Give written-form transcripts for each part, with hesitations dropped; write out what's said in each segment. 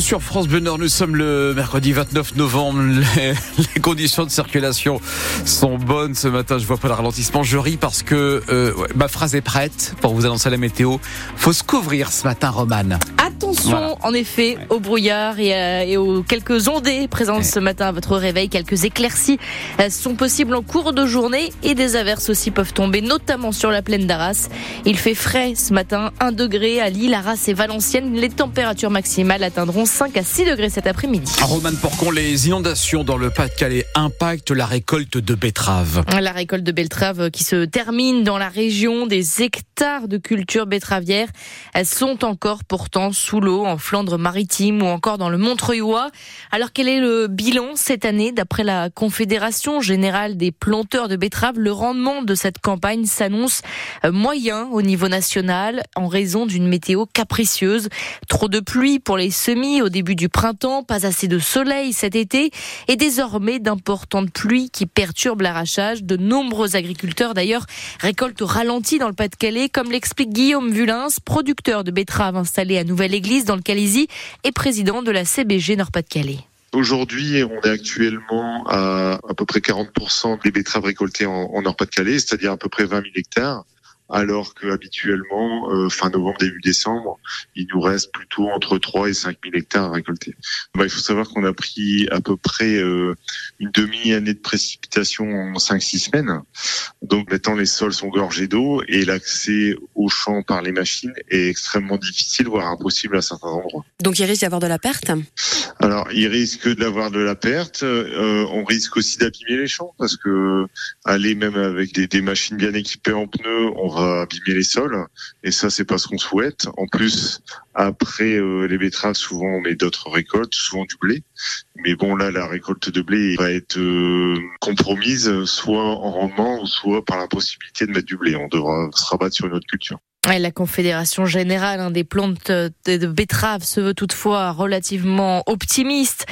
Sur France Bleu Nord, nous sommes le mercredi 29 novembre. Les conditions de circulation sont bonnes ce matin. Je vois pas le ralentissement. Je ris parce que ma phrase est prête pour vous annoncer la météo. Faut se couvrir ce matin, Romane. Attention, voilà. En effet, ouais. Au brouillard et aux quelques ondées présentes ce matin à votre réveil. Quelques éclaircies sont possibles en cours de journée et des averses aussi peuvent tomber, notamment sur la plaine d'Arras. Il fait frais ce matin, 1 degré à Lille, Arras et Valenciennes. Les températures maximales atteindront 5 à 6 degrés cet après-midi. Roman Porcon, les inondations dans le Pas-de-Calais impactent la récolte de betteraves. La récolte de betteraves qui se termine dans la région. Des hectares de cultures betteravières sont encore pourtant sous l'eau en Flandre-Maritime ou encore dans le Montreuilois. Alors quel est le bilan cette année ? D'après la Confédération générale des planteurs de betteraves, le rendement de cette campagne s'annonce moyen au niveau national en raison d'une météo capricieuse. Trop de pluie pour les semis au début du printemps, pas assez de soleil cet été et désormais d'importantes pluies qui perturbent l'arrachage. De nombreux agriculteurs d'ailleurs récoltent au ralenti dans le Pas-de-Calais, comme l'explique Guillaume Vulins, producteur de betteraves installé à Nouvelle-Église dans le Calaisis et président de la CBG Nord-Pas-de-Calais. Aujourd'hui, on est actuellement à peu près 40% des betteraves récoltées en Nord-Pas-de-Calais, c'est-à-dire à peu près 20 000 hectares. Alors que habituellement, fin novembre, début décembre, il nous reste plutôt entre 3 et 5 000 hectares à récolter. Il faut savoir qu'on a pris à peu près une demi-année de précipitation en 5-6 semaines. Donc maintenant, les sols sont gorgés d'eau et l'accès aux champs par les machines est extrêmement difficile, voire impossible à certains endroits. Donc il risque d'y avoir de la perte ? Alors, il risque d'avoir de la perte. On risque aussi d'abîmer les champs parce que aller même avec des machines bien équipées en pneus, on va abîmer les sols et ça, c'est pas ce qu'on souhaite. En plus, après les betteraves, souvent on met d'autres récoltes, souvent du blé. Mais bon, là, la récolte de blé va être compromise, soit en rendement ou soit par la possibilité de mettre du blé. On devra se rabattre sur une autre culture. La Confédération générale des planteurs de betteraves se veut toutefois relativement optimiste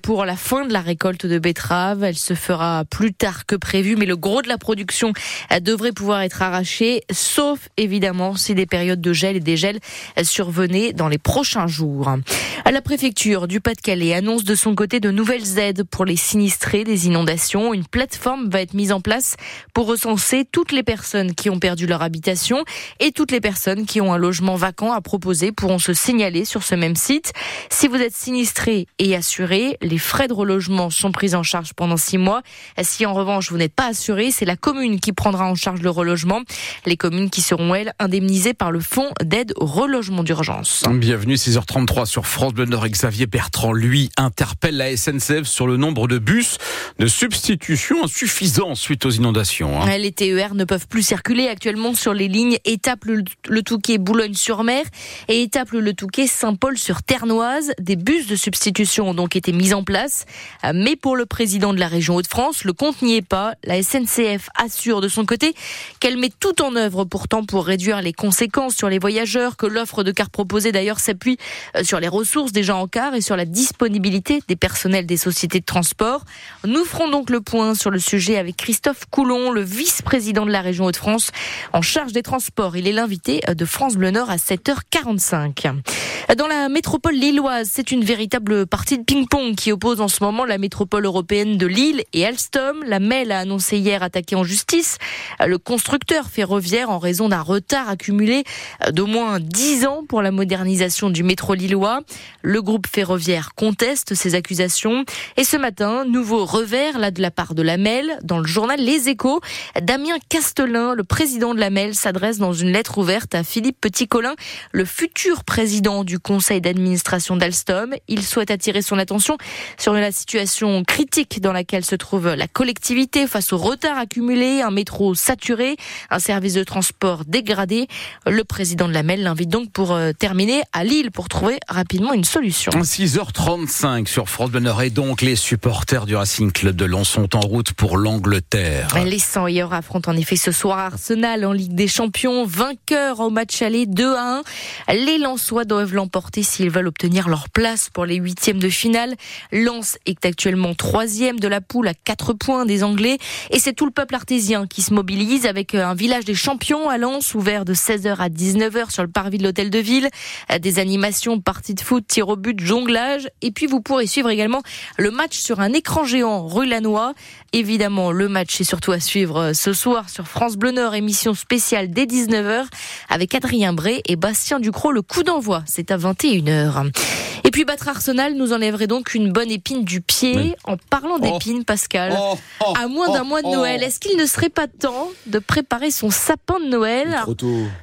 pour la fin de la récolte de betteraves. Elle se fera plus tard que prévu, mais le gros de la production devrait pouvoir être arraché, sauf évidemment si des périodes de gel et dégel survenaient dans les prochains jours. La préfecture du Pas-de-Calais annonce de son côté de nouvelles aides pour les sinistrés des inondations. Une plateforme va être mise en place pour recenser toutes les personnes qui ont perdu leur habitation et toutes les personnes qui ont un logement vacant à proposer pourront se signaler sur ce même site. Si vous êtes sinistré et assuré, les frais de relogement sont pris en charge pendant 6 mois. Si en revanche vous n'êtes pas assuré, c'est la commune qui prendra en charge le relogement. Les communes qui seront, elles, indemnisées par le Fonds d'aide au relogement d'urgence. Bienvenue, 6h33 sur France Bleu Nord. Xavier Bertrand, lui, interpelle la SNCF sur le nombre de bus de substitution insuffisants suite aux inondations. Les TER ne peuvent plus circuler actuellement sur les lignes Étape-le Touquet, Boulogne-sur-Mer et Étape-le Touquet, Saint-Paul-sur-Ternoise. Des bus de substitution ont donc été mis en place. Mais pour le président de la région Hauts-de-France, le compte n'y est pas. La SNCF assure de son côté qu'elle met tout en œuvre pourtant pour réduire les conséquences sur les voyageurs, que l'offre de cars proposée d'ailleurs s'appuie sur les ressources déjà en car et sur la disponibilité des personnels des sociétés de transport. Nous ferons donc le point sur le sujet avec Christophe Coulon, le vice-président de la région Hauts-de-France en charge des transports. Il est l'invité de France Bleu Nord à 7h45. Dans la métropole lilloise, c'est une véritable partie de ping-pong qui oppose en ce moment la métropole européenne de Lille et Alstom. La MEL a annoncé hier attaquer en justice le constructeur ferroviaire en raison d'un retard accumulé d'au moins 10 ans pour la modernisation du métro lillois. Le groupe ferroviaire conteste ces accusations. Et ce matin, nouveau revers là de la part de la MEL. Dans le journal Les Échos, Damien Castelin, le président de la MEL, s'adresse dans une lettre lettre ouverte à Philippe Petitcolin, le futur président du conseil d'administration d'Alstom. Il souhaite attirer son attention sur la situation critique dans laquelle se trouve la collectivité face au retard accumulé, un métro saturé, un service de transport dégradé. Le président de la MEL l'invite donc pour terminer à Lille pour trouver rapidement une solution. 6h35 sur France Bleu Nord et donc les supporters du Racing Club de Lens sont en route pour l'Angleterre. Les 100 ailleurs affrontent en effet ce soir Arsenal en Ligue des Champions, vainqueur au match aller 2-1. Les Lensois doivent l'emporter s'ils veulent obtenir leur place pour les 8e de finale. Lens est actuellement 3e de la poule à 4 points des Anglais et c'est tout le peuple artésien qui se mobilise avec un village des champions à Lens ouvert de 16h à 19h sur le parvis de l'hôtel de ville. Des animations, parties de foot, tirs au but, jonglage et puis vous pourrez suivre également le match sur un écran géant rue Lannoy. Évidemment, le match est surtout à suivre ce soir sur France Bleu Nord, émission spéciale dès 19h avec Adrien Bray et Bastien Ducrot. Le coup d'envoi, c'est à 21h. Et puis battre Arsenal nous enlèverait donc une bonne épine du pied. Oui. En parlant d'épines, Pascal, à moins d'un mois de Noël, est-ce qu'il ne serait pas temps de préparer son sapin de Noël? Alors,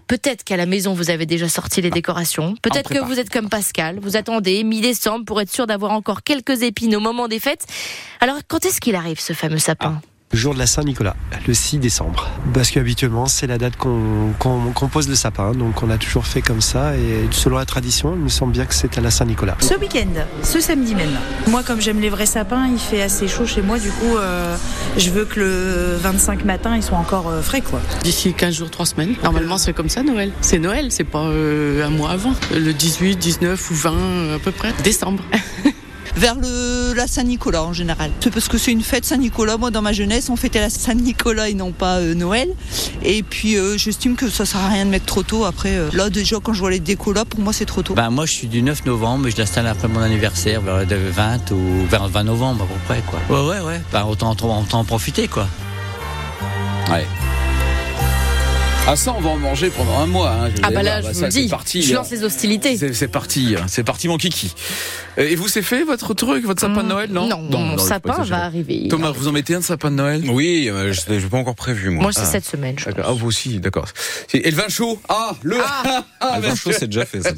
peut-être qu'à la maison vous avez déjà sorti les décorations, peut-être que vous êtes comme Pascal, vous attendez mi-décembre pour être sûr d'avoir encore quelques épines au moment des fêtes. Alors quand est-ce qu'il arrive ce fameux sapin? Le jour de la Saint-Nicolas, le 6 décembre. Parce qu'habituellement, c'est la date qu'on pose le sapin. Donc, on a toujours fait comme ça. Et selon la tradition, il me semble bien que c'est à la Saint-Nicolas. Ce week-end, ce samedi même. Moi, comme j'aime les vrais sapins, il fait assez chaud chez moi. Du coup, je veux que le 25 matin, ils soient encore frais, quoi. D'ici 15 jours, 3 semaines. Normalement, c'est comme ça, Noël. C'est Noël, c'est pas un mois avant. Le 18, 19 ou 20, à peu près, décembre. Vers la Saint-Nicolas en général. C'est parce que c'est une fête Saint-Nicolas. Moi, dans ma jeunesse, on fêtait la Saint-Nicolas et non pas Noël. Et puis, j'estime que ça ne sert à rien de mettre trop tôt. Après, là, déjà, quand je vois les décos là, pour moi, c'est trop tôt. Moi, je suis du 9 novembre, je l'installe après mon anniversaire, vers le 20 ou vers le 20 novembre à peu près, quoi. Ouais. Autant en profiter, quoi. Ouais. Ah ça, on va en manger pendant un mois. Je lance les hostilités. C'est parti mon kiki. Et vous, c'est fait votre truc, votre sapin de Noël, non ? Non, mon sapin va arriver. Thomas, vous en mettez un de sapin de Noël ? Oui, je l'ai pas encore prévu, moi. Moi, c'est cette semaine, je pense. Ah, vous aussi, d'accord. Et le vin chaud ? Le vin chaud, c'est déjà fait, ça.